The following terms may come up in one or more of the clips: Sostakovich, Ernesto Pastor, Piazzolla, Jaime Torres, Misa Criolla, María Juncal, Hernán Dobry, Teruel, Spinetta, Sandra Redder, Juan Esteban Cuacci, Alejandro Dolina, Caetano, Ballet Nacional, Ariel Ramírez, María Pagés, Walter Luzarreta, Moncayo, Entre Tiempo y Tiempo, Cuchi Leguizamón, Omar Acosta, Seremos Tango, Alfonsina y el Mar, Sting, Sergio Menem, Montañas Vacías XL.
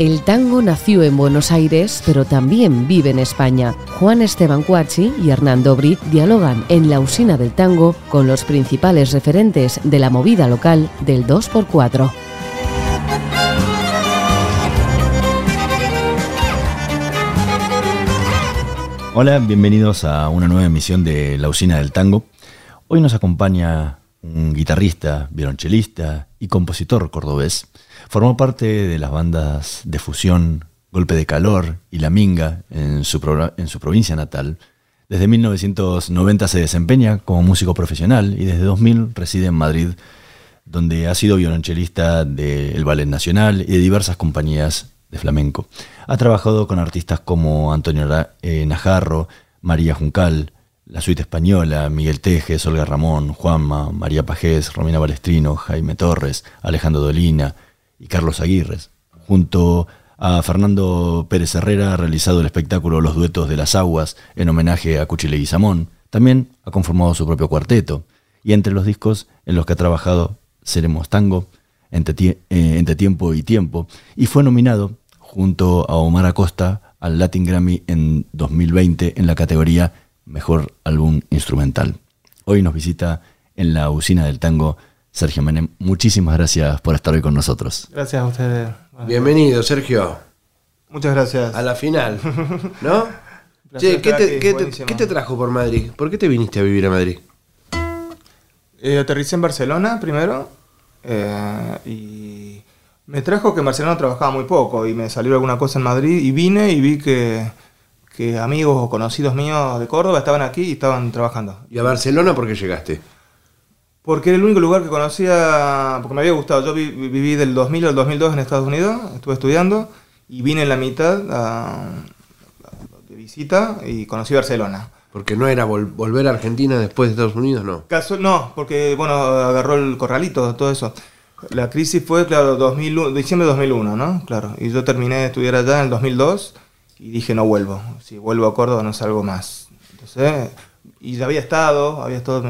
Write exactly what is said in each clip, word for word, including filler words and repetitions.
El tango nació en Buenos Aires, pero también vive en España. Juan Esteban Cuacci y Hernán Dobry dialogan en La Usina del Tango con los principales referentes de la movida local del dos por cuatro. Hola, bienvenidos a una nueva emisión de La Usina del Tango. Hoy nos acompaña un guitarrista, violonchelista y compositor cordobés. Formó parte de las bandas de fusión Golpe de Calor y La Minga en su, pro, en su provincia natal. Desde mil novecientos noventa se desempeña como músico profesional y desde dos mil reside en Madrid, donde ha sido violonchelista del Ballet Nacional y de diversas compañías de flamenco. Ha trabajado con artistas como Antonio Najarro, María Juncal, La Suite Española, Miguel Téllez, Olga Ramón, Juanma, María Pagés, Romina Balestrino, Jaime Torres, Alejandro Dolina y Carlos Aguirre. Junto a Fernando Pérez Herrera ha realizado el espectáculo Los Duetos de las Aguas en homenaje a Cuchi Leguizamón. También ha conformado su propio cuarteto y entre los discos en los que ha trabajado Seremos Tango, Entre, tie- eh, entre Tiempo y Tiempo, y fue nominado junto a Omar Acosta al Latin Grammy en dos mil veinte en la categoría Mejor Álbum Instrumental. Hoy nos visita en La Usina del Tango Sergio Menem. Muchísimas gracias por estar hoy con nosotros. Gracias a ustedes. Bienvenido, Sergio. Muchas gracias. A la final, ¿no? Che, ¿qué, te, qué, te, ¿Qué te trajo por Madrid? ¿Por qué te viniste a vivir a Madrid? Eh, aterricé en Barcelona primero eh, y me trajo que en Barcelona trabajaba muy poco y me salió alguna cosa en Madrid y vine y vi que... que amigos o conocidos míos de Córdoba estaban aquí y estaban trabajando. ¿Y a Barcelona por qué llegaste? Porque era el único lugar que conocía, porque me había gustado. Yo vi, viví del dos mil al dos mil dos en Estados Unidos, estuve estudiando y vine en la mitad a, de visita y conocí Barcelona. Porque no era vol- volver a Argentina después de Estados Unidos, ¿no? Caso, no, porque bueno, agarró el corralito, todo eso. La crisis fue, claro, dos mil uno, diciembre de dos mil uno, ¿no? Claro, y yo terminé de estudiar allá en el dos mil dos. Y dije, no vuelvo. Si vuelvo a Córdoba no salgo más. Entonces, y ya había estado, había estado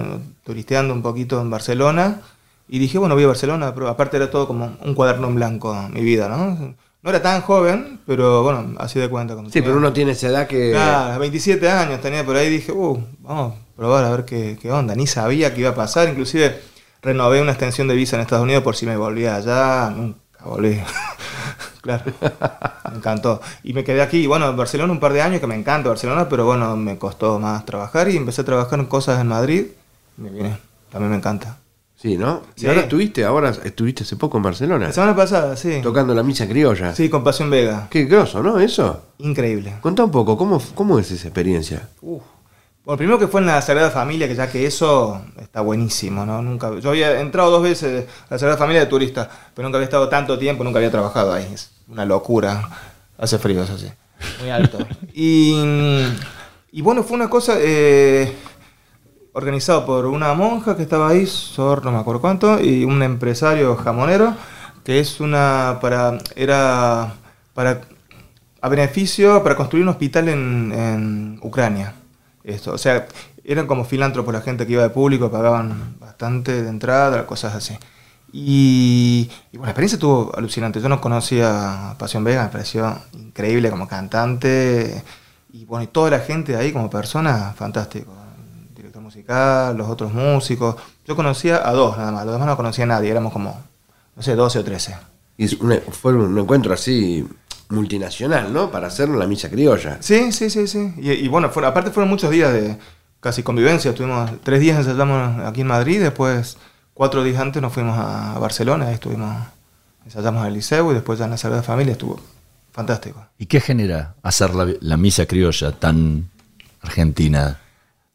turisteando un poquito en Barcelona. Y dije, bueno, voy a Barcelona, pero aparte era todo como un cuaderno en blanco mi vida, ¿no? No era tan joven, pero bueno, así de cuenta. Como sí, tenía, pero uno tiene esa edad que... Claro, veintisiete años tenía por ahí. Dije, uh, vamos a probar a ver qué, qué onda. Ni sabía qué iba a pasar. Inclusive renové una extensión de visa en Estados Unidos por si me volvía allá. Nunca volví. Claro, me encantó. Y me quedé aquí, bueno, en Barcelona un par de años, que me encanta Barcelona, pero bueno, me costó más trabajar y empecé a trabajar en cosas en Madrid. Me viene, también me encanta. Sí, ¿no? Sí. ¿Y ahora estuviste, ahora estuviste hace poco en Barcelona? La semana pasada, sí. Tocando la Misa Criolla. Sí, con Pasión Vega. Qué groso, ¿no? Eso. Increíble. Contá un poco, ¿cómo, cómo es esa experiencia? Uf. Bueno, primero que fue en la Sagrada Familia, que ya que eso está buenísimo, ¿no? Nunca, yo había entrado dos veces a la Sagrada Familia de turista, pero nunca había estado tanto tiempo, nunca había trabajado ahí. Es una locura. Hace frío, eso sí. Muy alto. y, y bueno, fue una cosa eh, organizada por una monja que estaba ahí, Sor, no me acuerdo cuánto, y un empresario jamonero, que es una... para era para a beneficio, para construir un hospital en, en Ucrania. Esto, o sea, eran como filántropos la gente que iba de público, pagaban bastante de entrada, cosas así. Y, y bueno, la experiencia estuvo alucinante. Yo no conocía a Pasión Vega, me pareció increíble como cantante. Y bueno, y toda la gente de ahí como persona, fantástico. El director musical, los otros músicos. Yo conocía a dos nada más, los demás no conocía a nadie, éramos como, no sé, doce o trece. Y es un, fue un encuentro así... multinacional, ¿no? Para hacer la Misa Criolla. Sí, sí, sí, sí. Y, y bueno, fueron, aparte fueron muchos días de casi convivencia. Estuvimos tres días ensayamos aquí en Madrid, después cuatro días antes nos fuimos a Barcelona, estuvimos ensayamos en el Liceo y después ya en la Sagrada Familia estuvo fantástico. ¿Y qué genera hacer la, la Misa Criolla tan argentina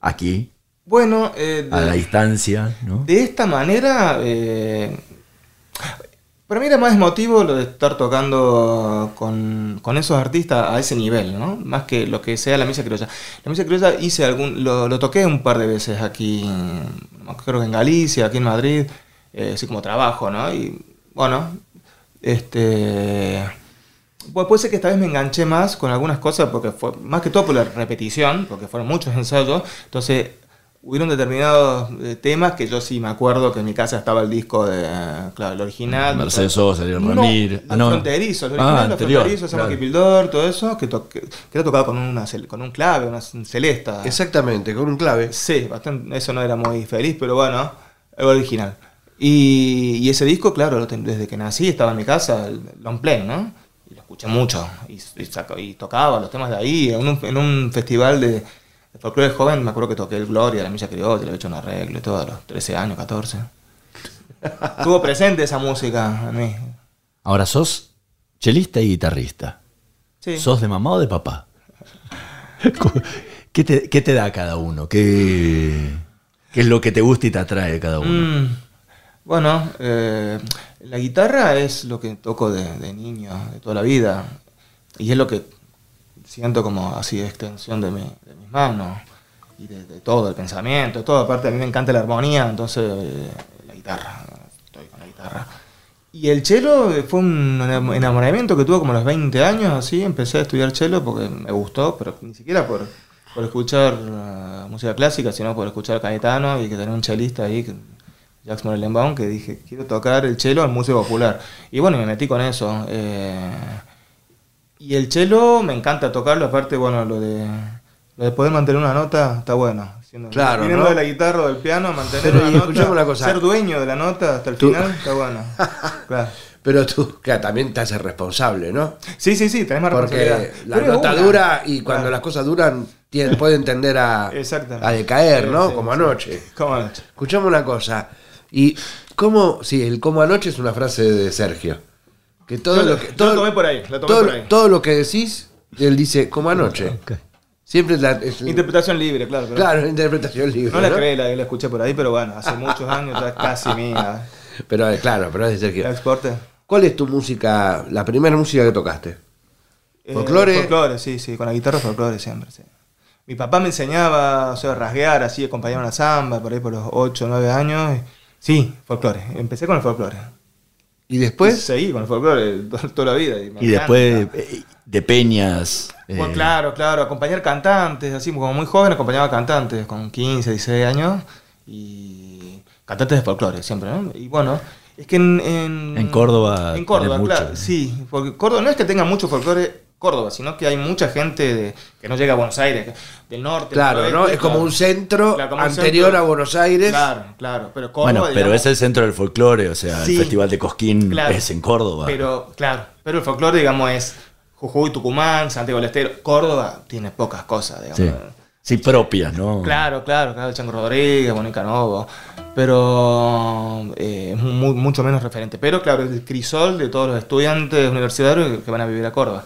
aquí? Bueno, eh, de, a la distancia, ¿no? De esta manera. Eh, Para mí era más emotivo lo de estar tocando con, con esos artistas a ese nivel, ¿no? Más que lo que sea la Misa Criolla. La Misa Criolla hice algún, lo, lo toqué un par de veces aquí, creo que en Galicia, aquí en Madrid, eh, así como trabajo, ¿no? Y bueno, este, bueno, puede ser que esta vez me enganché más con algunas cosas, porque fue más que todo por la repetición, porque fueron muchos ensayos, entonces... hubieron determinados temas que yo sí me acuerdo que en mi casa estaba el disco de, claro, el original. Mercedes Sosa, Ariel Ramírez. No, ah, no. Fronterizos, el original, ah, los fronterizos, claro. Rocky Pildor, todo eso, que, to que era tocado con, una, con un clave, una celesta. Exactamente, con un clave. Sí, bastante, eso no era muy feliz, pero bueno, el original. Y, y ese disco, claro, desde que nací estaba en mi casa, el long play, ¿no? Y lo escuché mucho, y, y, saco, y tocaba los temas de ahí, en un, en un festival de... Folclore joven, me acuerdo que toqué el Gloria, la Misa Criolla, le había hecho un arreglo y todo, a los trece años, catorce. Estuvo presente esa música a mí. Ahora sos chelista y guitarrista. Sí. ¿Sos de mamá o de papá? ¿Qué te, qué te da cada uno? ¿Qué, ¿Qué es lo que te gusta y te atrae cada uno? Mm, bueno, eh, la guitarra es lo que toco de, de niño, de toda la vida. Y es lo que... siento como así de extensión de, mi, de mis manos y de, de todo, el pensamiento, de todo. Aparte a mí me encanta la armonía, entonces eh, la guitarra, estoy con la guitarra. Y el cello fue un enamoramiento que tuve como a los veinte años, así empecé a estudiar cello porque me gustó, pero ni siquiera por, por escuchar uh, música clásica, sino por escuchar Caetano y que tenía un chelista ahí, que, Jaques Morelenbaum, que dije, quiero tocar el cello en música popular. Y bueno, me metí con eso. Eh, Y el cello me encanta tocarlo, aparte, bueno, lo de, lo de poder mantener una nota está bueno. Siendo, claro, viniendo ¿no? de la guitarra o del piano, mantener pero una nota, la cosa. Ser dueño de la nota hasta el ¿Tú? final está bueno. Claro. Pero tú, claro, también te haces responsable, ¿no? Sí, sí, sí, tenés más Porque responsabilidad. Porque la pero nota dura y cuando claro. las cosas duran tienen, pueden tender a, a decaer, ¿no? Sí, sí, como sí. anoche. Como anoche. Escuchame una cosa. Y cómo, sí, el como anoche es una frase de Sergio. Que todo lo que todo, tomé por ahí, la tomé todo, por ahí. Todo lo que decís, él dice, como anoche. Okay. Siempre la, es, interpretación libre, claro. Pero claro, interpretación libre. No, ¿no? la creí, la, la escuché por ahí, pero bueno, hace muchos años ya es casi mía. Pero claro, pero es de Sergio. ¿La exporte? ¿Cuál es tu música, la primera música que tocaste? ¿Folclore? Eh, folclore, sí, sí, con la guitarra folclore siempre, sí. Mi papá me enseñaba, o sea, a rasguear, así, acompañaba una samba, por ahí por los ocho, nueve años. Sí, folclore, empecé con el folclore. Y después. Seguí con el folclore toda la vida. Y, y después de peñas. Pues eh... claro, claro, acompañar cantantes, así como muy joven acompañaba cantantes, con quince, dieciséis años, y cantantes de folclore siempre, ¿no? Y bueno, es que en. En, en Córdoba. En Córdoba, claro, mucho, ¿eh? Sí, porque Córdoba no es que tenga mucho folclore Córdoba, sino que hay mucha gente de, que no llega a Buenos Aires, del norte. Claro, del norte, ¿no? Es como un centro claro, como anterior un centro, a Buenos Aires. Claro, claro. Pero Córdoba, bueno, pero digamos, es el centro del folclore, o sea, sí, el Festival de Cosquín claro, es en Córdoba. Pero, claro, pero el folclore, digamos, es Jujuy, Tucumán, Santiago del Estero. Córdoba tiene pocas cosas, digamos. Sí, sí propias, ¿no? Claro, claro, claro. El Chango Rodríguez, Bonica Novo. Pero eh, es muy, mucho menos referente. Pero, claro, el crisol de todos los estudiantes universitarios que van a vivir a Córdoba.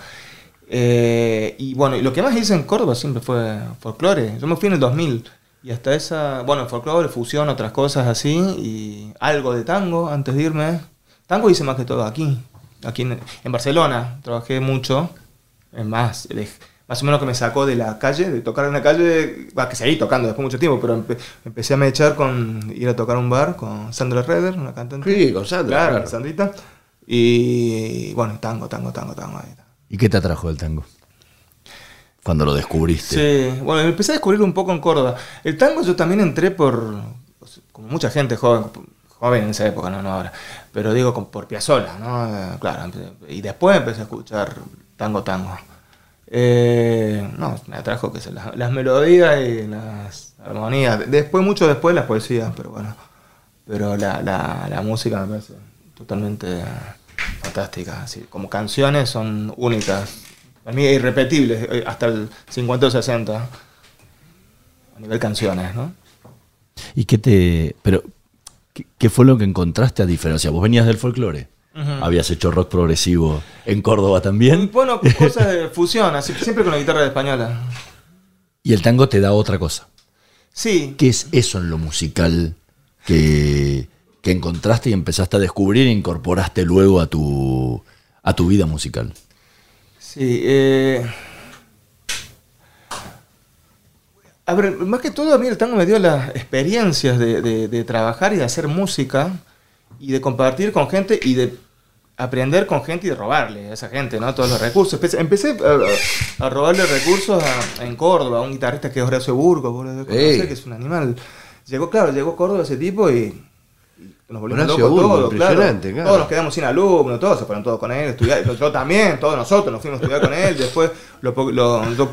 Eh, y bueno, y lo que más hice en Córdoba siempre fue folclore. Yo me fui en el dos mil y hasta esa, bueno, folclore, fusión, otras cosas así y algo de tango antes de irme. Tango hice más que todo aquí, aquí en, en Barcelona. Trabajé mucho, es más, más o menos que me sacó de la calle, de tocar en la calle, bah, que seguí tocando después de mucho tiempo, pero empe, empecé a me echar con ir a tocar a un bar con Sandra Redder, una cantante. Sí, con Sandra. Claro, claro. Sandrita. Y bueno, tango, tango, tango, tango. Ahí. ¿Y qué te atrajo el tango? Cuando lo descubriste. Sí, bueno, empecé a descubrirlo un poco en Córdoba. El tango yo también entré por, como mucha gente joven, joven en esa época, no, no ahora, pero digo por Piazzolla, ¿no? Claro, y después empecé a escuchar tango, tango. Eh, no, me atrajo que las, las melodías y las armonías. Después, mucho después, las poesías, pero bueno. Pero la, la, la música me parece totalmente... fantástica, así, como canciones son únicas, para mí irrepetibles, hasta el cincuenta o sesenta, a nivel canciones, ¿no? ¿Y qué te, pero, qué, qué fue lo que encontraste a diferencia? Vos venías del folclore, uh-huh. Habías hecho rock progresivo en Córdoba también. Bueno, cosas de fusión, así, siempre con la guitarra española. Y el tango te da otra cosa. Sí. ¿Qué es eso en lo musical que... que encontraste y empezaste a descubrir e incorporaste luego a tu, a tu vida musical? Sí. Eh, a ver, más que todo a mí el tango me dio las experiencias de, de, de trabajar y de hacer música y de compartir con gente y de aprender con gente y robarle a esa gente, ¿no? Todos los recursos. Empecé a, a robarle recursos a, a, en Córdoba, a un guitarrista que es Horacio Burgos, boludo, que es un animal. Llegó, claro, llegó a Córdoba ese tipo y nos volvimos locos todos, claro. claro. Todos nos quedamos sin alumnos, todos se fueron todos con él, estudiar, yo también, todos nosotros nos fuimos a estudiar con él, después lo, lo, yo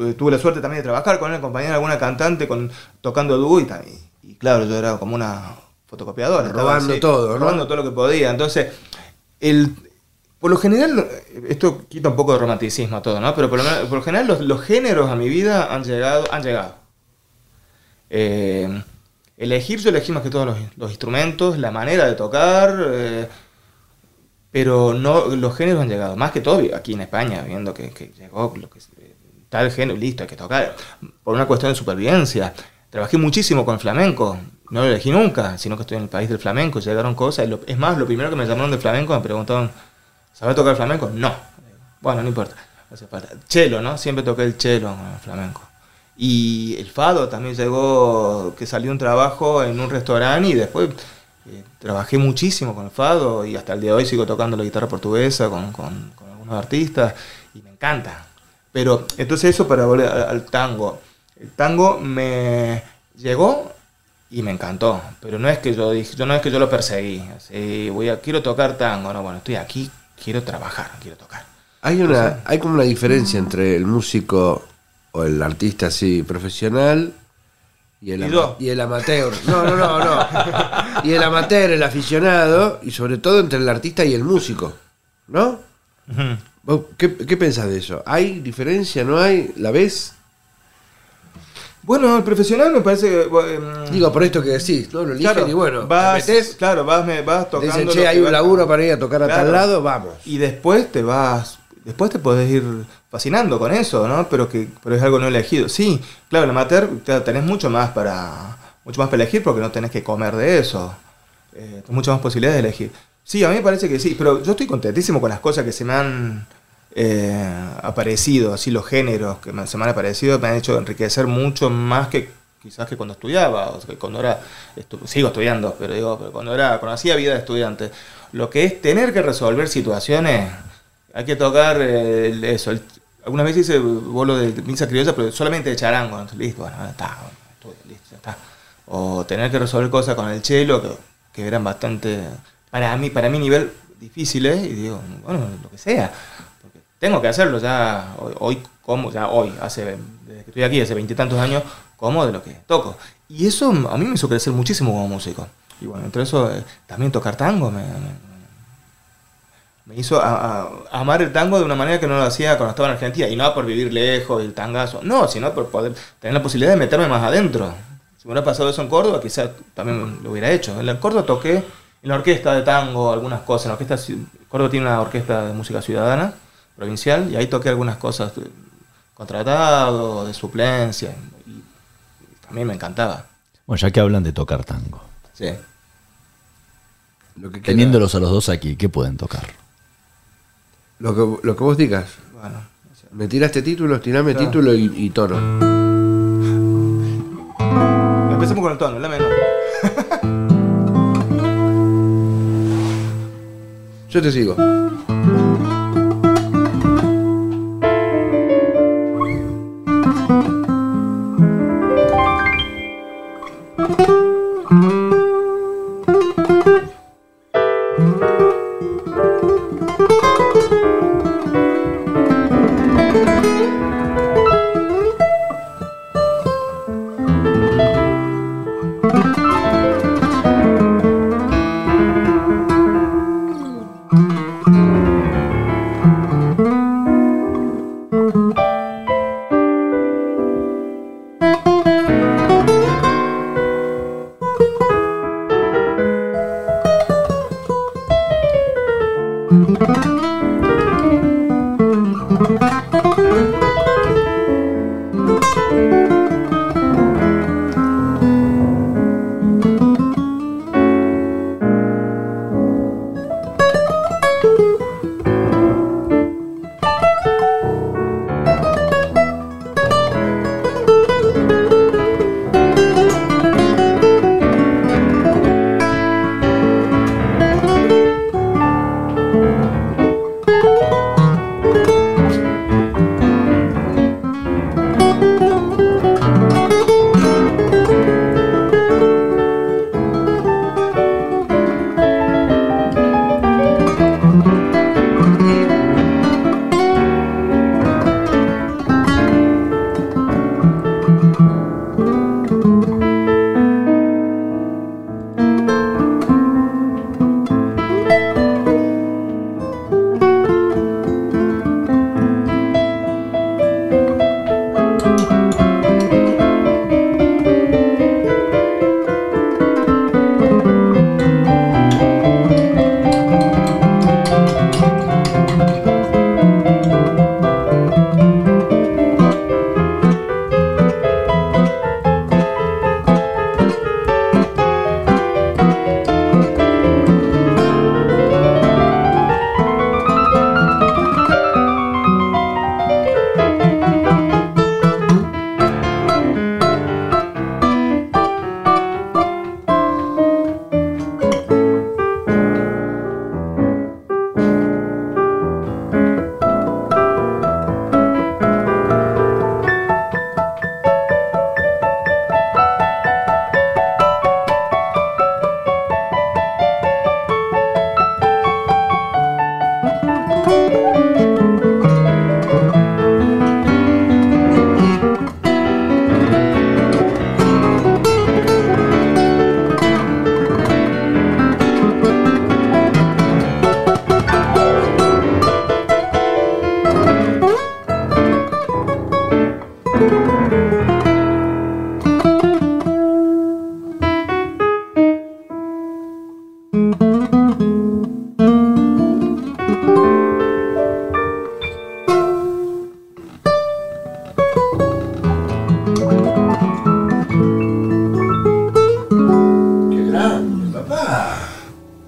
eh, tuve la suerte también de trabajar con él, acompañar a alguna cantante con, tocando dúo y, y, y claro, yo era como una fotocopiadora. Robando así, todo, ¿no? Robando todo lo que podía, entonces... El, por lo general, esto quita un poco de romanticismo a todo, ¿no? Pero por lo, por lo general los, los géneros a mi vida han llegado. Han llegado. Eh, elegir, yo elegí más que todos los, los instrumentos, la manera de tocar, eh, pero no, los géneros han llegado. Más que todo aquí en España, viendo que, que llegó lo que, tal género, listo, hay que tocar. Por una cuestión de supervivencia. Trabajé muchísimo con flamenco. No lo elegí nunca, sino que estoy en el país del flamenco, llegaron cosas. Lo, es más, lo primero que me llamaron de flamenco, me preguntaron, ¿sabés tocar flamenco? No. Bueno, no importa. Chelo, ¿no? Siempre toqué el chelo, flamenco. Y el fado también llegó, que salió un trabajo en un restaurante y después eh, trabajé muchísimo con el fado y hasta el día de hoy sigo tocando la guitarra portuguesa con, con, con algunos artistas y me encanta. Pero entonces eso para volver al, al tango. El tango me llegó... Y me encantó, pero no es que yo dije, yo no es que yo lo perseguí, así, voy a, quiero tocar tango, no, bueno, estoy aquí, quiero trabajar, quiero tocar. Hay una, o sea, hay como una diferencia entre el músico o el artista así profesional y el, ¿Y ama y el amateur. No, no, no, no. Y el amateur, el aficionado, y sobre todo entre el artista y el músico, ¿no? Uh-huh. ¿Vos qué, qué pensás de eso? ¿Hay diferencia? ¿No hay? ¿La ves? Bueno, el profesional me parece que... Um, Digo, por esto que decís, ¿no? Lo eligen claro, y bueno, vas, te metés, claro, vas, me, vas tocando... Dicen, che, hay un laburo para ir a tocar claro, a tal lado, vamos. Y después te vas... Después te podés ir fascinando con eso, ¿no? Pero, que, pero es algo no elegido. Sí, claro, el amateur tenés mucho más para... Mucho más para elegir porque no tenés que comer de eso. Eh, muchas más posibilidades de elegir. Sí, a mí me parece que sí, pero yo estoy contentísimo con las cosas que se me han... Eh, aparecido, así los géneros que me, se me han aparecido me han hecho enriquecer mucho más que quizás que cuando estudiaba, o sea, que cuando era, estu sigo estudiando, pero digo, pero cuando era, cuando hacía vida de estudiante, lo que es tener que resolver situaciones, hay que tocar eh, el, eso, el, algunas veces hice bolo de misa criolla, pero solamente de charango, entonces, listo, bueno, ya está, estudio, listo, ya está, o tener que resolver cosas con el chelo, que, que eran bastante, para mí, para mi nivel, difíciles, y digo, bueno, lo que sea, tengo que hacerlo ya hoy, hoy como, ya hoy, hace, desde que estoy aquí, hace veintitantos años, como de lo que toco. Y eso a mí me hizo crecer muchísimo como músico. Y bueno, entre eso, eh, también tocar tango me, me, me hizo a, a amar el tango de una manera que no lo hacía cuando estaba en Argentina. Y no por vivir lejos, el tangazo, no, sino por poder tener la posibilidad de meterme más adentro. Si me hubiera pasado eso en Córdoba, quizás también lo hubiera hecho. En Córdoba toqué en la orquesta de tango algunas cosas. En la orquesta, Córdoba tiene una orquesta de música ciudadana provincial, y ahí toqué algunas cosas de contratado, de suplencia, y también me encantaba. Bueno, ya que hablan de tocar tango. Sí. Lo que Teniéndolos queda... a los dos aquí, ¿qué pueden tocar? Lo que, lo que vos digas. Bueno, o sea, me tiraste títulos, tirame claro. título y, y tono. Empecemos con el tono, la menor. Yo te sigo. Thank you.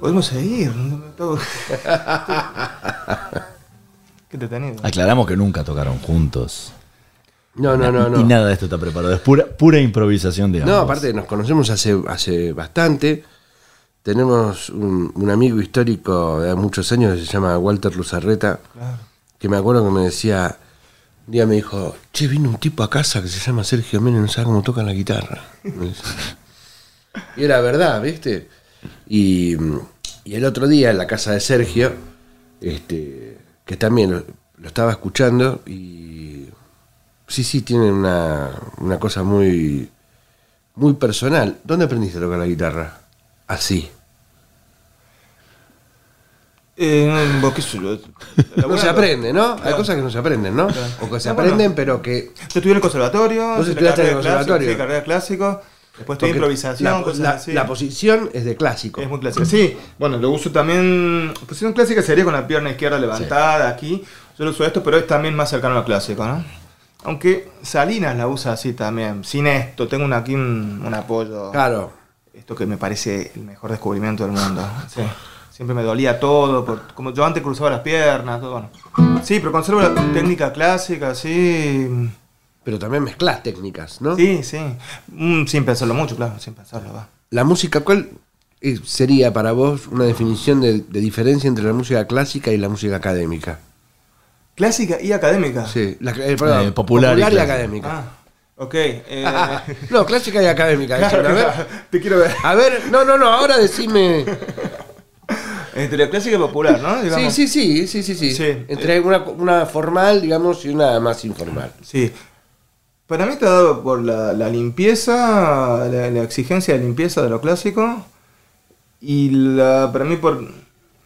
Podemos seguir. ¿Qué te tenés? Aclaramos que nunca tocaron juntos. No, no, no, no. Y nada de esto está preparado. Es pura, pura improvisación, digamos. No, aparte nos conocemos hace, hace bastante. Tenemos un, un amigo histórico de muchos años que se llama Walter Luzarreta. Claro. Que me acuerdo que me decía... Un día me dijo, che, vino un tipo a casa que se llama Sergio Menem, no sabe cómo toca la guitarra. Y era verdad, ¿viste? Y, y el otro día en la casa de Sergio, este, que también lo, lo estaba escuchando, y sí, sí, tiene una, una cosa muy, muy personal. ¿Dónde aprendiste a tocar la guitarra? Así. Eh, vos, ¿qué sé yo? No se aprende, ¿no? Claro. Hay cosas que no se aprenden, ¿no? Claro. O que se no, aprenden, bueno, pero que... Yo estudié en el conservatorio. Vos estudiaste en el conservatorio. Sí, carrera de clásico. Después estudié improvisación, la, cosas la, así. La posición es de clásico. Es muy clásico. Sí, bueno, lo uso también... Posición clásica sería con la pierna izquierda levantada, sí, aquí. Yo lo uso esto, pero es también más cercano a lo clásico, ¿no? Aunque Salinas la usa así también. Sin esto, tengo una, aquí un, un apoyo. Claro. Esto que me parece el mejor descubrimiento del mundo. Sí. Siempre me dolía todo, por, como yo antes cruzaba las piernas, todo, bueno. Sí, pero conservo la técnica clásica, sí. Pero también mezclas técnicas, ¿no? Sí, sí. Mm, sin pensarlo mucho, claro, sin pensarlo, va. La música, ¿cuál sería para vos una definición de, de diferencia entre la música clásica y la música académica? ¿Clásica y académica? Sí, la, eh, perdón, eh, popular, popular y, y académica. Ah. Ok. Eh... no, clásica y académica. Claro, claro, a ver, te quiero ver. A ver, no, no, no, ahora decime... Entre clásica y popular, ¿no? Digamos. Sí, sí, sí, sí, sí, sí. Entre una, una formal, digamos, y una más informal. Sí. Para mí está dado por la, la limpieza, la, la exigencia de limpieza de lo clásico. Y la, para mí por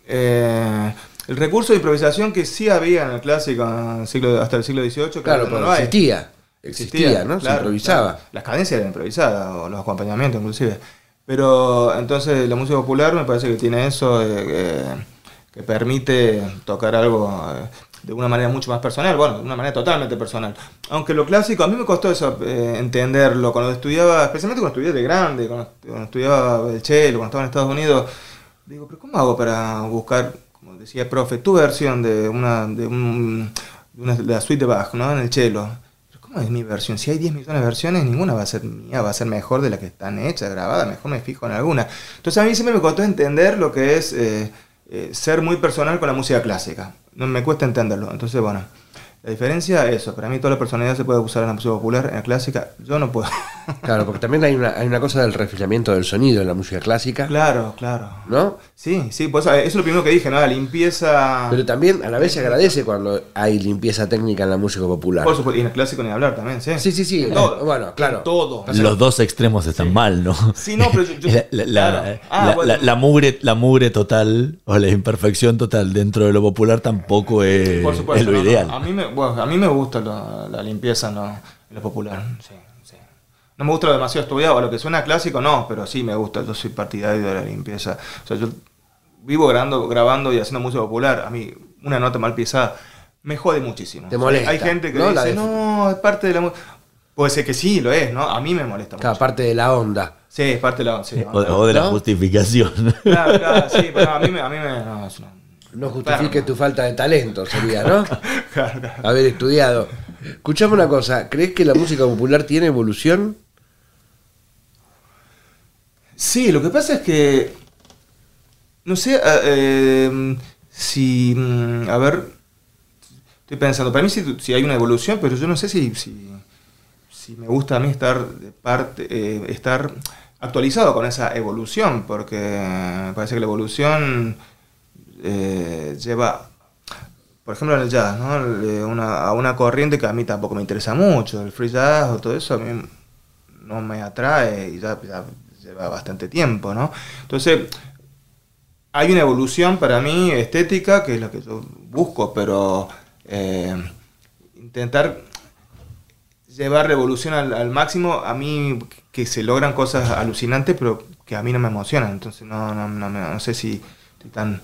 eh, el recurso de improvisación que sí había en el clásico en el siglo, hasta el siglo dieciocho. Claro, pero no existía, existía, existía, ¿no? Claro, se improvisaba. Claro. Las cadencias eran improvisadas, o los acompañamientos inclusive. Pero entonces la música popular me parece que tiene eso, eh, que, que permite tocar algo eh, de una manera mucho más personal, bueno, de una manera totalmente personal. Aunque lo clásico, a mí me costó eso eh, entenderlo, cuando estudiaba, especialmente cuando estudié de grande, cuando, cuando estudiaba el cello, cuando estaba en Estados Unidos, digo, pero ¿cómo hago para buscar, como decía el profe, tu versión de una de, un, de, una, de la suite de Bach, ¿no? En el cello? ¿Cómo es mi versión? Si hay diez millones de versiones, ninguna va a ser mía, va a ser mejor de las que están hechas, grabadas, mejor me fijo en alguna. Entonces a mí siempre me costó entender lo que es eh, eh, ser muy personal con la música clásica. No me cuesta entenderlo. Entonces, bueno, la diferencia es eso. Para mí toda la personalidad se puede usar en la música popular, en la clásica yo no puedo. Claro, porque también hay una, hay una cosa del refinamiento del sonido en la música clásica. Claro, claro. ¿No? Sí, sí, pues eso es lo primero que dije, ¿no? La limpieza... Pero también a la vez se agradece cuando hay limpieza técnica en la música popular. Por supuesto, y en el clásico ni hablar también, ¿sí? Sí, sí, sí. Eh, todo, bueno, claro. Todo. Los dos extremos están sí. mal, ¿no? Sí, no, pero yo... yo la, la, claro. la, ah, la, bueno. la, la, mugre, la mugre total o la imperfección total dentro de lo popular tampoco es, Por supuesto, es lo no, ideal. No. A, mí me, bueno, a mí me gusta la, la limpieza en lo, en lo popular, sí. No me gusta lo demasiado estudiado, a lo que suena clásico no, pero sí me gusta, yo soy partidario de la limpieza. O sea, yo vivo grabando, grabando y haciendo música popular, a mí una nota mal pisada me jode muchísimo. Te molesta. O sea, hay gente que ¿no? dice, no, es parte de la música. Puede ser que sí, lo es, ¿no? A mí me molesta mucho. Claro, parte de la onda. Sí, es parte de la onda. Sí, o, onda. o de la ¿no? justificación. Claro, claro, sí, pero a mí me... A mí me no, es una... No justifique claro. tu falta de talento, sería, ¿no? Claro, claro. Haber estudiado. Escuchame una cosa, ¿crees que la música popular tiene evolución? Sí, lo que pasa es que, no sé, eh, si, a ver, estoy pensando, para mí sí, sí hay una evolución, pero yo no sé si, si, si me gusta a mí estar, de parte, eh, estar actualizado con esa evolución, porque me parece que la evolución eh, lleva, por ejemplo, en el jazz, ¿no? Una, a una corriente que a mí tampoco me interesa mucho, el free jazz o todo eso a mí no me atrae y ya... ya lleva bastante tiempo, ¿no? Entonces, hay una evolución para mí estética, que es lo que yo busco, pero eh, intentar llevar la evolución al, al máximo, a mí que se logran cosas alucinantes, pero que a mí no me emocionan, entonces no, no, no, no, no sé si estoy tan,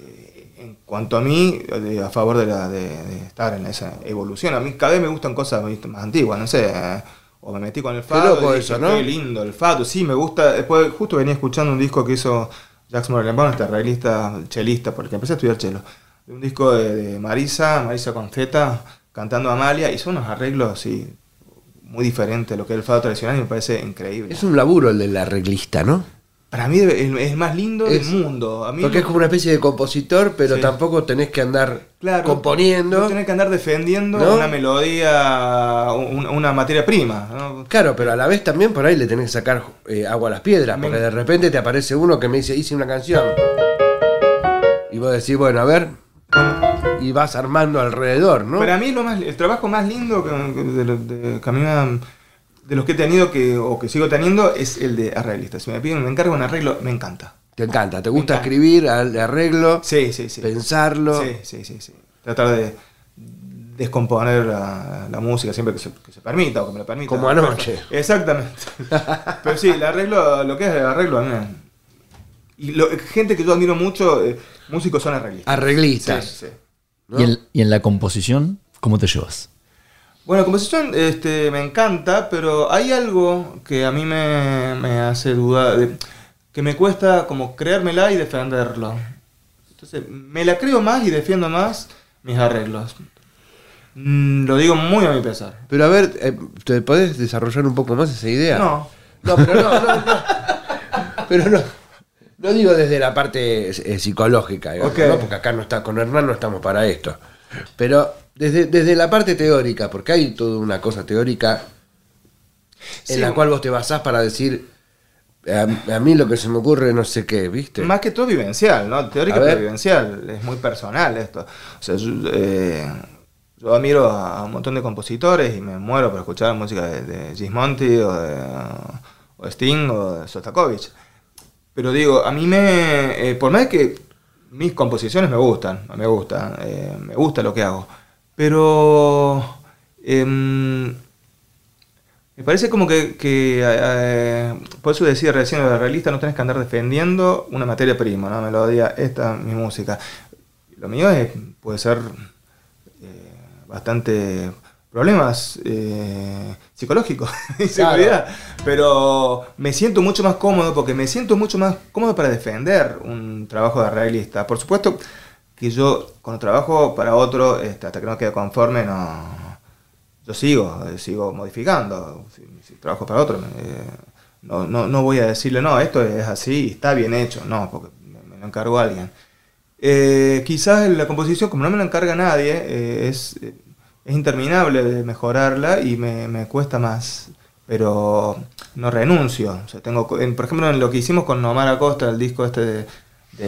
eh, en cuanto a mí, de, a favor de, la, de, de estar en esa evolución. A mí cada vez me gustan cosas más antiguas, no sé... Eh, o me metí con el fado, qué loco y dije, eso, ¿no? Qué lindo el fado, sí, me gusta. Después justo venía escuchando un disco que hizo Jaques Morelenbaum, este arreglista, chelista, porque empecé a estudiar chelo. De un disco de, de Marisa, Marisa con Zeta, cantando Amalia, hizo unos arreglos así muy diferentes a lo que es el fado tradicional y me parece increíble. Es un laburo el del arreglista, ¿no? Para mí es el más lindo es, del mundo. A mí porque no... es como una especie de compositor, pero sí. Tampoco tenés que andar claro, componiendo. No tenés que andar defendiendo, ¿no?, una melodía, una, una materia prima, ¿no? Claro, pero a la vez también por ahí le tenés que sacar eh, agua a las piedras, porque me... de repente te aparece uno que me dice, hice una canción. Y vos decís, bueno, a ver, y vas armando alrededor, ¿no? Para mí lo más, el trabajo más lindo que, de, de, de caminar... de los que he tenido que, o que sigo teniendo, es el de arreglista. Si me piden, me encargo un arreglo, me encanta. Te encanta, te gusta encanta. Escribir al arreglo, sí, sí, sí. Pensarlo. Sí, sí, sí, sí. Tratar de descomponer la, la música siempre que se, que se permita o que me lo permita. Como anoche. Exactamente. Pero sí, el arreglo, lo que es el arreglo, a mí y lo, gente que yo admiro mucho, eh, músicos son arreglistas. Arreglistas. Sí, sí. ¿No? ¿Y, el, ¿Y en la composición, cómo te llevas? Bueno, composición este, me encanta, pero hay algo que a mí me, me hace dudar, de, que me cuesta como creérmela y defenderlo. Entonces, me la creo más y defiendo más mis arreglos. Mm, lo digo muy a mi pesar. Pero a ver, eh, ¿te podés desarrollar un poco más esa idea? No. No, pero no, no, no. Pero no, no digo desde la parte eh, psicológica, digamos, okay. ¿No? Porque acá no está, con Hernán no estamos para esto. Pero... Desde, desde la parte teórica, porque hay toda una cosa teórica en sí, la cual vos te basás para decir a, a mí lo que se me ocurre no sé qué, ¿viste? Más que todo vivencial, ¿no? Teórica pero vivencial, es muy personal esto. O sea, yo, eh, yo admiro a un montón de compositores y me muero por escuchar música de, de Gismonti o de, o de Sting o de Sostakovich. Pero digo, a mí me... Eh, por más que mis composiciones me gustan, me gustan, eh, me gusta lo que hago. Pero eh, me parece como que, que eh, por eso decía recién el realista, no tenés que andar defendiendo una materia prima, una melodía, esta mi música. Lo mío es, puede ser eh, bastante problemas eh, psicológicos, inseguridad, claro. Pero me siento mucho más cómodo porque me siento mucho más cómodo para defender un trabajo de realista. Por supuesto... que yo cuando trabajo para otro, este, hasta que no quede conforme, no yo sigo, sigo modificando. Si, si trabajo para otro, eh, no, no, no voy a decirle, no, esto es así, está bien hecho, no, porque me lo encargó alguien. Eh, quizás la composición, como no me la encarga nadie, eh, es, es interminable de mejorarla y me, me cuesta más, pero no renuncio. O sea, tengo, en, por ejemplo, en lo que hicimos con Omar Acosta, el disco este de... De,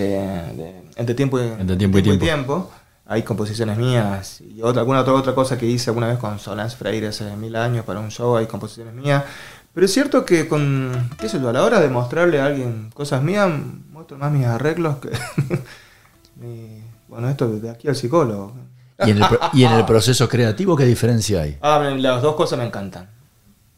de, entre tiempo y, entre tiempo, y, tiempo. y tiempo hay composiciones mías y otra, alguna otra, otra cosa que hice alguna vez con Solange Freire hace mil años para un show, hay composiciones mías, pero es cierto que con qué sé yo, a la hora de mostrarle a alguien cosas mías muestro más mis arreglos que y, bueno, esto de aquí al psicólogo. ¿Y en, el, y en el proceso creativo qué diferencia hay? Ah, las dos cosas me encantan.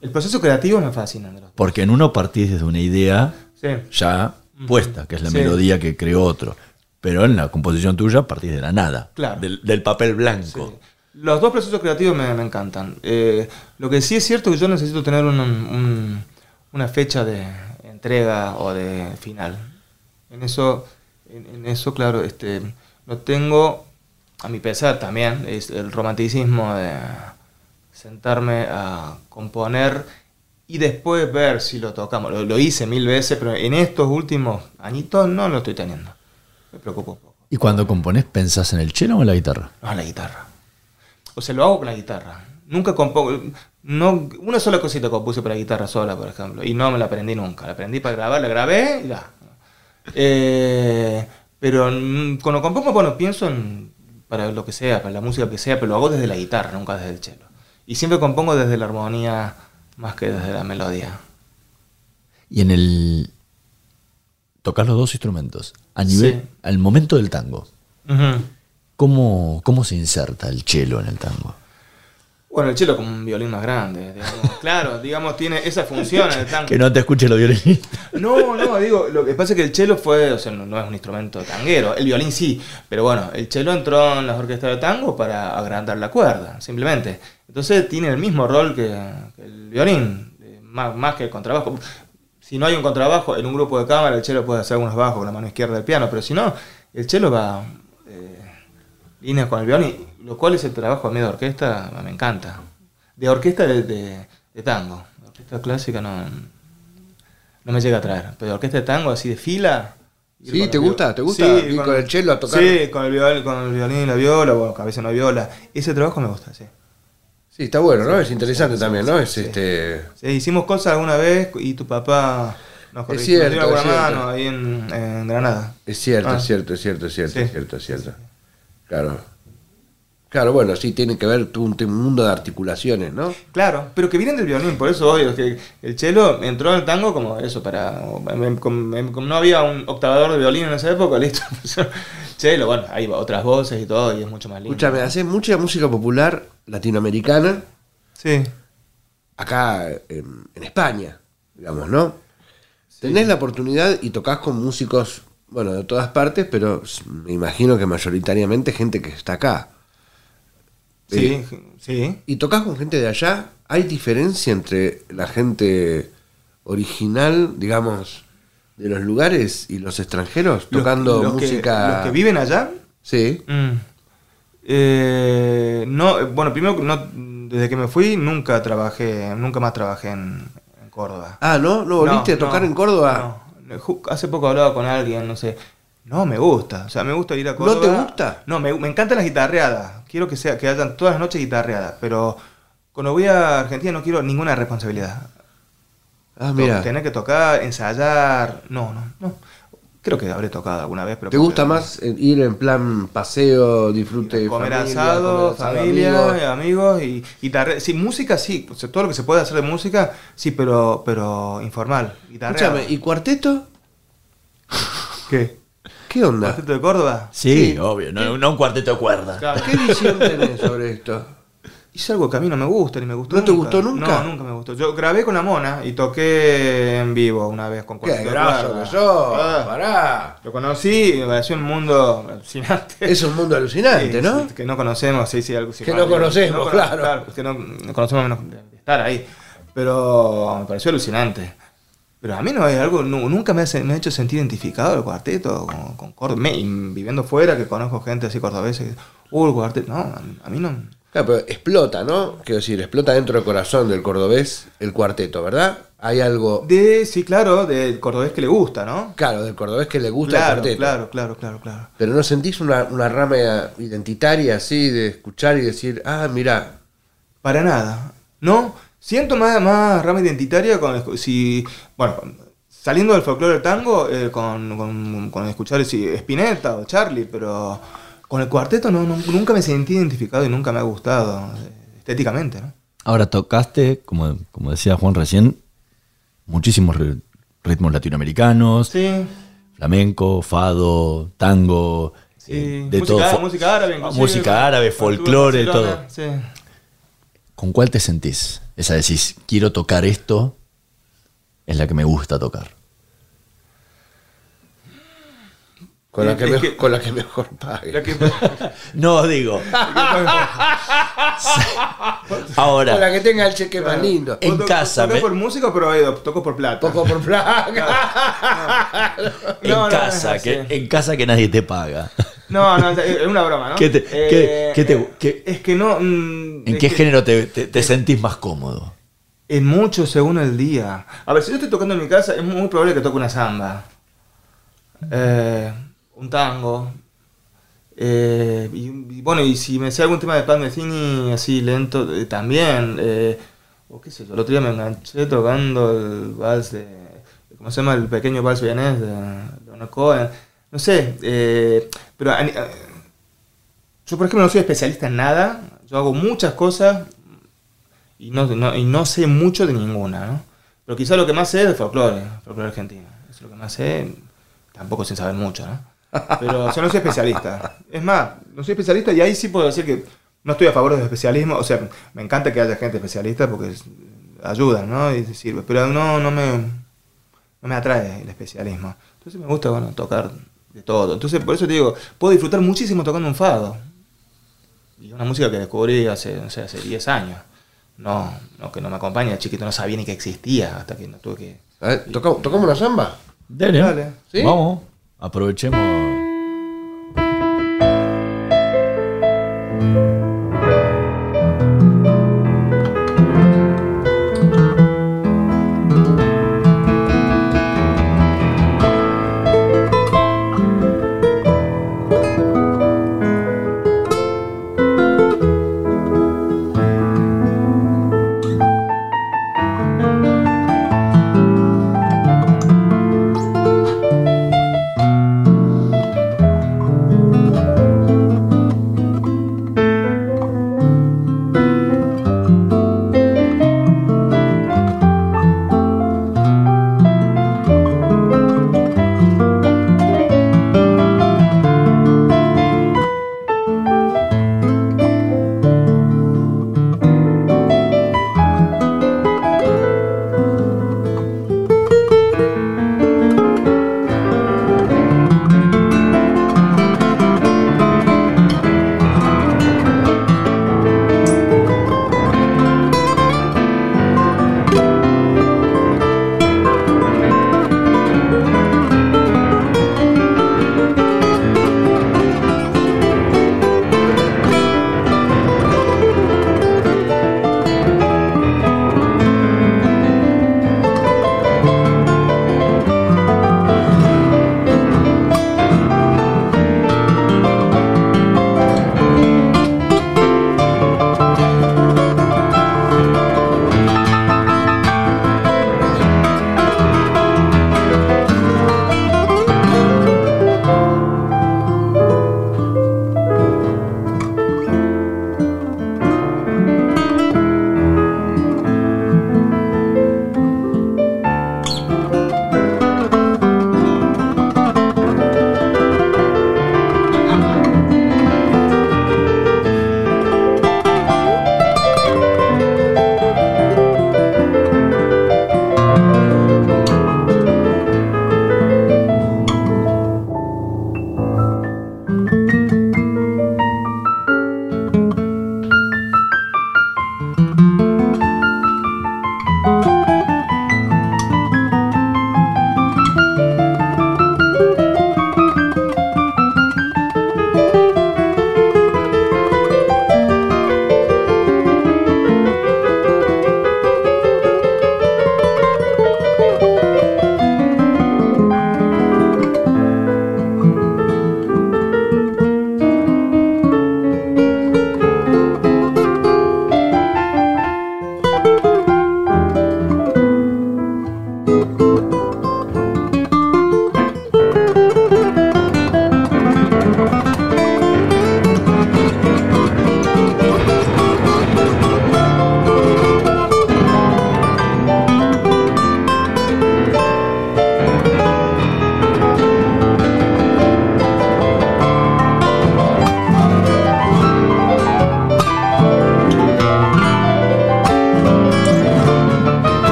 El proceso creativo me fascina, porque en uno partís desde una idea, sí, ya puesta, que es la sí. melodía que creó otro, pero en la composición tuya partís de la nada, claro. del, del papel blanco. Sí. Los dos procesos creativos me, me encantan. Eh, lo que sí es cierto es que yo necesito tener un, un, una fecha de entrega o de final. En eso, en, en eso claro, este, lo tengo a mi pesar también, es el romanticismo de sentarme a componer y después ver si lo tocamos. Lo, lo hice mil veces, pero en estos últimos añitos no lo estoy teniendo. Me preocupo un poco. ¿Y cuando componés pensás en el cello o en la guitarra? No, en la guitarra. O sea, lo hago con la guitarra. Nunca compongo... No, una sola cosita compuse para la guitarra sola, por ejemplo. Y no me la aprendí nunca. La aprendí para grabar, la grabé y ya. Eh, pero cuando compongo, bueno, pienso en, para lo que sea, para la música que sea, pero lo hago desde la guitarra, nunca desde el cello. Y siempre compongo desde la armonía... más que desde la melodía. Y en el... tocas los dos instrumentos. A nivel... Sí. Al momento del tango. Uh-huh. ¿Cómo, ¿Cómo se inserta el cello en el tango? Bueno, el cello como un violín más grande. Digamos. Claro, digamos, tiene esa función en el tango. Que no te escuche los violinistas. No, no, digo, lo que pasa es que el cello fue... O sea, no, no es un instrumento tanguero. El violín sí. Pero bueno, el cello entró en las orquestas de tango para agrandar la cuerda, simplemente. Entonces tiene el mismo rol que el violín, más, más que el contrabajo. Si no hay un contrabajo, en un grupo de cámara el cello puede hacer algunos bajos con la mano izquierda del piano, pero si no, el cello va eh, líneas con el violín, y, lo cual es el trabajo a mí de orquesta, me encanta. De orquesta de, de, de tango, orquesta clásica no, no me llega a traer, pero orquesta de tango así de fila... Sí, ¿te gusta? ¿Te gusta sí, ir con, con el cello a tocar? Sí, con el violín, con el violín y la viola, bueno, a veces no hay viola. Ese trabajo me gusta, sí. Sí, está bueno, ¿no? Sí, es interesante sí, también, sí, ¿no? Es sí. este... Sí, hicimos cosas alguna vez y tu papá nos corrigió a la mano ahí en, en Granada. Es cierto, ah. es cierto, es cierto, es cierto, sí. es cierto, es cierto. Claro. Claro, bueno, sí, tiene que ver un, un mundo de articulaciones, ¿no? Claro, pero que vienen del violín, por eso obvio, que el cello entró al tango como eso, para como no había un octavador de violín en esa época, listo, cello, bueno, hay otras voces y todo, y es mucho más lindo. Escúchame, hace mucha música popular latinoamericana, sí, acá en, en España, digamos, ¿no? Sí. Tenés la oportunidad y tocas con músicos, bueno, de todas partes, pero me imagino que mayoritariamente gente que está acá. Sí, eh, sí. ¿Y tocas con gente de allá? ¿Hay diferencia entre la gente original, digamos, de los lugares y los extranjeros tocando los, los música? Que, ¿Los que viven allá? Sí. Mm. Eh, no, bueno, primero, no, desde que me fui nunca trabajé, nunca más trabajé en, en Córdoba. Ah, ¿no? ¿No volviste no, a tocar no, en Córdoba? No. Hace poco hablaba con alguien, no sé. No, me gusta. O sea, me gusta ir a Córdoba. ¿No te gusta? No, me, me encantan las guitarreadas. Quiero que sea, que hayan todas las noches guitarreadas. Pero cuando voy a Argentina no quiero ninguna responsabilidad. Ah, mira. Tener que tocar, ensayar... No, no, no. Creo que habré tocado alguna vez. Pero ¿te gusta más ir en plan paseo, disfrute, comer asado, familia, amigos y guitarra? Sí, música sí. O sea, todo lo que se puede hacer de música, sí, pero, pero informal. Escúchame, ¿y cuarteto? ¿Qué? ¿Qué onda? ¿Cuarteto de Córdoba? Sí, sí. obvio, no, no un cuarteto de cuerdas. Claro. ¿Qué visión tenés sobre esto? Hice algo que a mí no me gusta, ni me gustó. ¿No nunca. te gustó nunca? No, nunca me gustó. Yo grabé con la Mona y toqué en vivo una vez con cuarteto de cuerdas. Yo, ah, pará. Lo conocí y me pareció un mundo alucinante. Es un mundo alucinante, sí, ¿no? Que no conocemos, sí, sí, algo Que no conocemos, no, claro. claro. Que no, no conocemos menos de estar ahí. Pero me pareció alucinante. Pero a mí no es algo, no, nunca me, hace, me ha hecho sentir identificado el cuarteto con, con Córdoba. Viviendo fuera, que conozco gente así cordobesa, que, uh, el cuarteto, no, a, a mí no. Claro, pero explota, ¿no? Quiero decir, explota dentro del corazón del cordobés el cuarteto, ¿verdad? Hay algo... de Sí, claro, del cordobés que le gusta, ¿no? Claro, del cordobés que le gusta claro, el cuarteto. Claro, claro, claro, claro. Pero ¿no sentís una, una rama identitaria así de escuchar y decir, ah, mirá? Para nada, ¿no? Siento más, más rama identitaria con si bueno saliendo del folclore del tango eh, con, con, con escuchar si, Spinetta o Charlie, pero con el cuarteto no, no, nunca me sentí identificado y nunca me ha gustado estéticamente, ¿no? Ahora tocaste, como, como decía Juan recién, muchísimos ritmos latinoamericanos, sí. flamenco, fado, tango, sí. eh, de música, todo. Música árabe, música árabe, folclore, todo. Sí. ¿Con cuál te sentís? Esa decís, quiero tocar esto, es la que me gusta tocar. Con la que, me, que, con la que mejor pague. La que, no, digo. Ahora. Con la que tenga el cheque claro. más lindo. En toco, casa. Toco me... por músico, pero toco por plata. Toco por plata. No, no. En, no, casa, no que, en casa que nadie te paga. No, no, es una broma, ¿no? ¿Qué te, eh, qué, qué te, qué, es que no... Mm, ¿En qué que, género te, te, te sentís más cómodo? En mucho, según el día. A ver, si yo estoy tocando en mi casa, es muy probable que toque una samba. Eh, un tango. Eh, y, y bueno, y si me sé algún tema de Palmecini así lento, eh, también. Eh, o qué sé yo, el otro día me enganché tocando el vals de... ¿Cómo se llama? El pequeño vals vienés de Leonard Cohen. No sé, eh, pero eh, yo por ejemplo no soy especialista en nada, yo hago muchas cosas y no, no, y no sé mucho de ninguna, ¿no? Pero quizás lo que más sé es el folclore, el folclore argentino, es lo que más sé, tampoco sin saber mucho, ¿no? Pero o sea, no soy especialista, es más, no soy especialista y ahí sí puedo decir que no estoy a favor del especialismo, o sea, me encanta que haya gente especialista porque ayuda, ¿no? Y sirve, pero no, no, me, no me atrae el especialismo, entonces me gusta, bueno, tocar... de todo. Entonces, por eso te digo, puedo disfrutar muchísimo tocando un fado. Y una música que descubrí hace, no sé, hace diez años. No, no, que no me acompaña, chiquito no sabía ni que existía, hasta que no tuve que... A ver, ¿tocamos, ¿tocamos una samba? Dale, Dale. ¿Sí? Vamos, aprovechemos.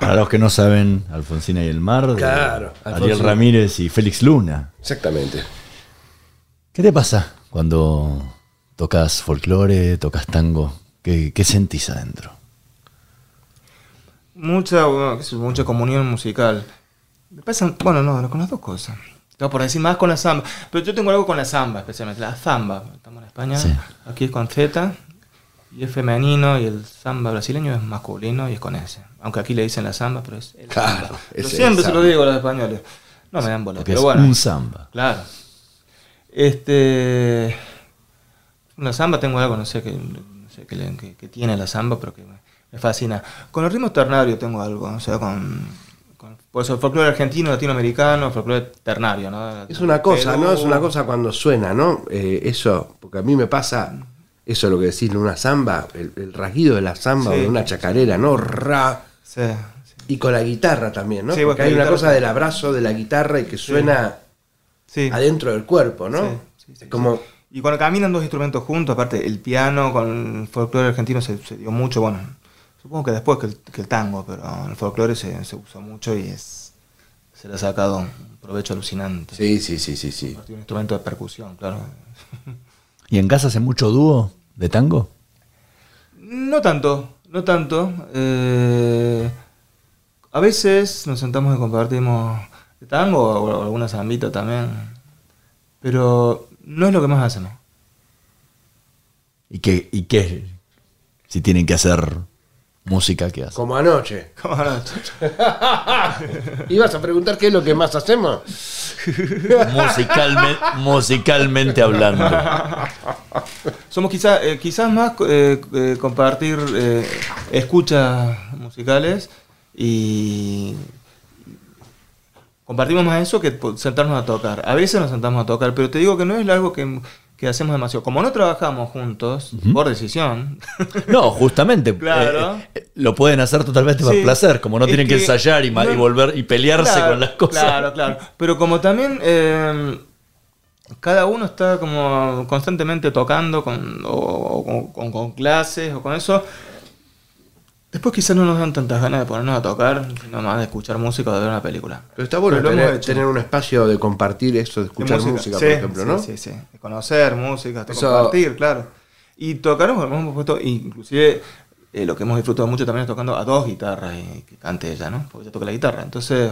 Para los que no saben, Alfonsina y el Mar, de claro, Ariel Ramírez y Félix Luna. Exactamente. ¿Qué te pasa cuando tocas folclore, tocas tango? ¿Qué, qué sentís adentro? Mucha, bueno, mucha comunión musical. Me pasan, bueno, no, con las dos cosas. No, por decir más con la samba. Pero yo tengo algo con la samba, especialmente. La samba, estamos en España, sí. Aquí es con Z. Y es femenino, y el samba brasileño es masculino y es con ese. Aunque aquí le dicen la samba, pero es el claro, samba. Pero siempre samba. Se lo digo a los españoles. No me dan bola, pero es bueno. Un samba. Claro. Este, una samba tengo algo, no sé qué no sé que, que, que tiene la samba, pero que me, me fascina. Con el ritmo ternario tengo algo, o sea, con, con Por eso el folclore argentino, latinoamericano, el folclore ternario, ¿no? Es una cosa, Perú, ¿no? Es una cosa cuando suena, ¿no? Eh, eso, porque a mí me pasa, eso es lo que decís, una samba, el, el rasguido de la samba, sí, o de una chacarera, ¿no? Ra. Sí, sí. Y con la guitarra también, ¿no? Sí, porque hay una cosa del abrazo de la guitarra y que suena sí. Sí. adentro del cuerpo, ¿no? Sí, sí, sí, como... Y cuando caminan dos instrumentos juntos, aparte el piano con el folclore argentino se, se dio mucho, bueno... Supongo que después que el, que el tango, pero el folclore se, se usó mucho y es, se le ha sacado un provecho alucinante. Sí, sí, sí, sí, sí. Un instrumento de percusión, claro. ¿Y en casa hace mucho dúo de tango? No tanto, no tanto. Eh, a veces nos sentamos y compartimos de tango o alguna zambita también, pero no es lo que más hacemos. ¿Y qué, y qué si tienen que hacer... música que hace? Como anoche. Como anoche. ¿Ibas a preguntar qué es lo que más hacemos? Musicalme, musicalmente hablando. Somos quizás eh, quizás más eh, eh, compartir eh, escuchas musicales y compartimos más eso que sentarnos a tocar. A veces nos sentamos a tocar, pero te digo que no es algo que... que hacemos demasiado. Como no trabajamos juntos, uh-huh. por decisión... No, justamente. Claro. Eh, eh, lo pueden hacer totalmente sí. por placer, como no es tienen que, que ensayar y, no, y volver y pelearse claro, con las cosas. Claro, claro. Pero como también eh, cada uno está como constantemente tocando con, o, o, con, con clases o con eso, después quizás no nos dan tantas ganas de ponernos a tocar, sino más de escuchar música o de ver una película. Pero está bueno Pero tener, tener un espacio de compartir eso, de escuchar de música, música sí, por ejemplo, sí, ¿no? Sí, sí, de conocer música, de eso... compartir, claro. Y tocar, hemos puesto, inclusive eh, lo que hemos disfrutado mucho también es tocando a dos guitarras y que cante ella, ¿no? Porque ella toca la guitarra, entonces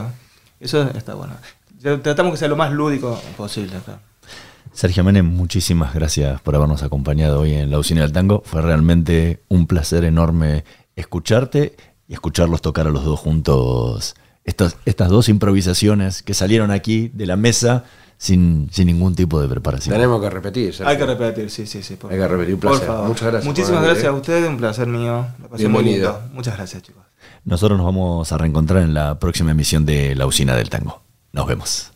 eso está bueno. Tratamos que sea lo más lúdico posible, claro. Sergio Menem, muchísimas gracias por habernos acompañado hoy en La Usina del Tango. Fue realmente un placer enorme escucharte y escucharlos tocar a los dos juntos estas, estas dos improvisaciones que salieron aquí de la mesa sin, sin ningún tipo de preparación. Tenemos que repetir, Sergio. Hay que repetir, sí, sí, sí. Por Hay que repetir, un placer. Muchas gracias. Muchísimas gracias a ustedes, un placer mío. La pasión Bienvenido. Muchas gracias, chicos. Nosotros nos vamos a reencontrar en la próxima emisión de La Usina del Tango. Nos vemos.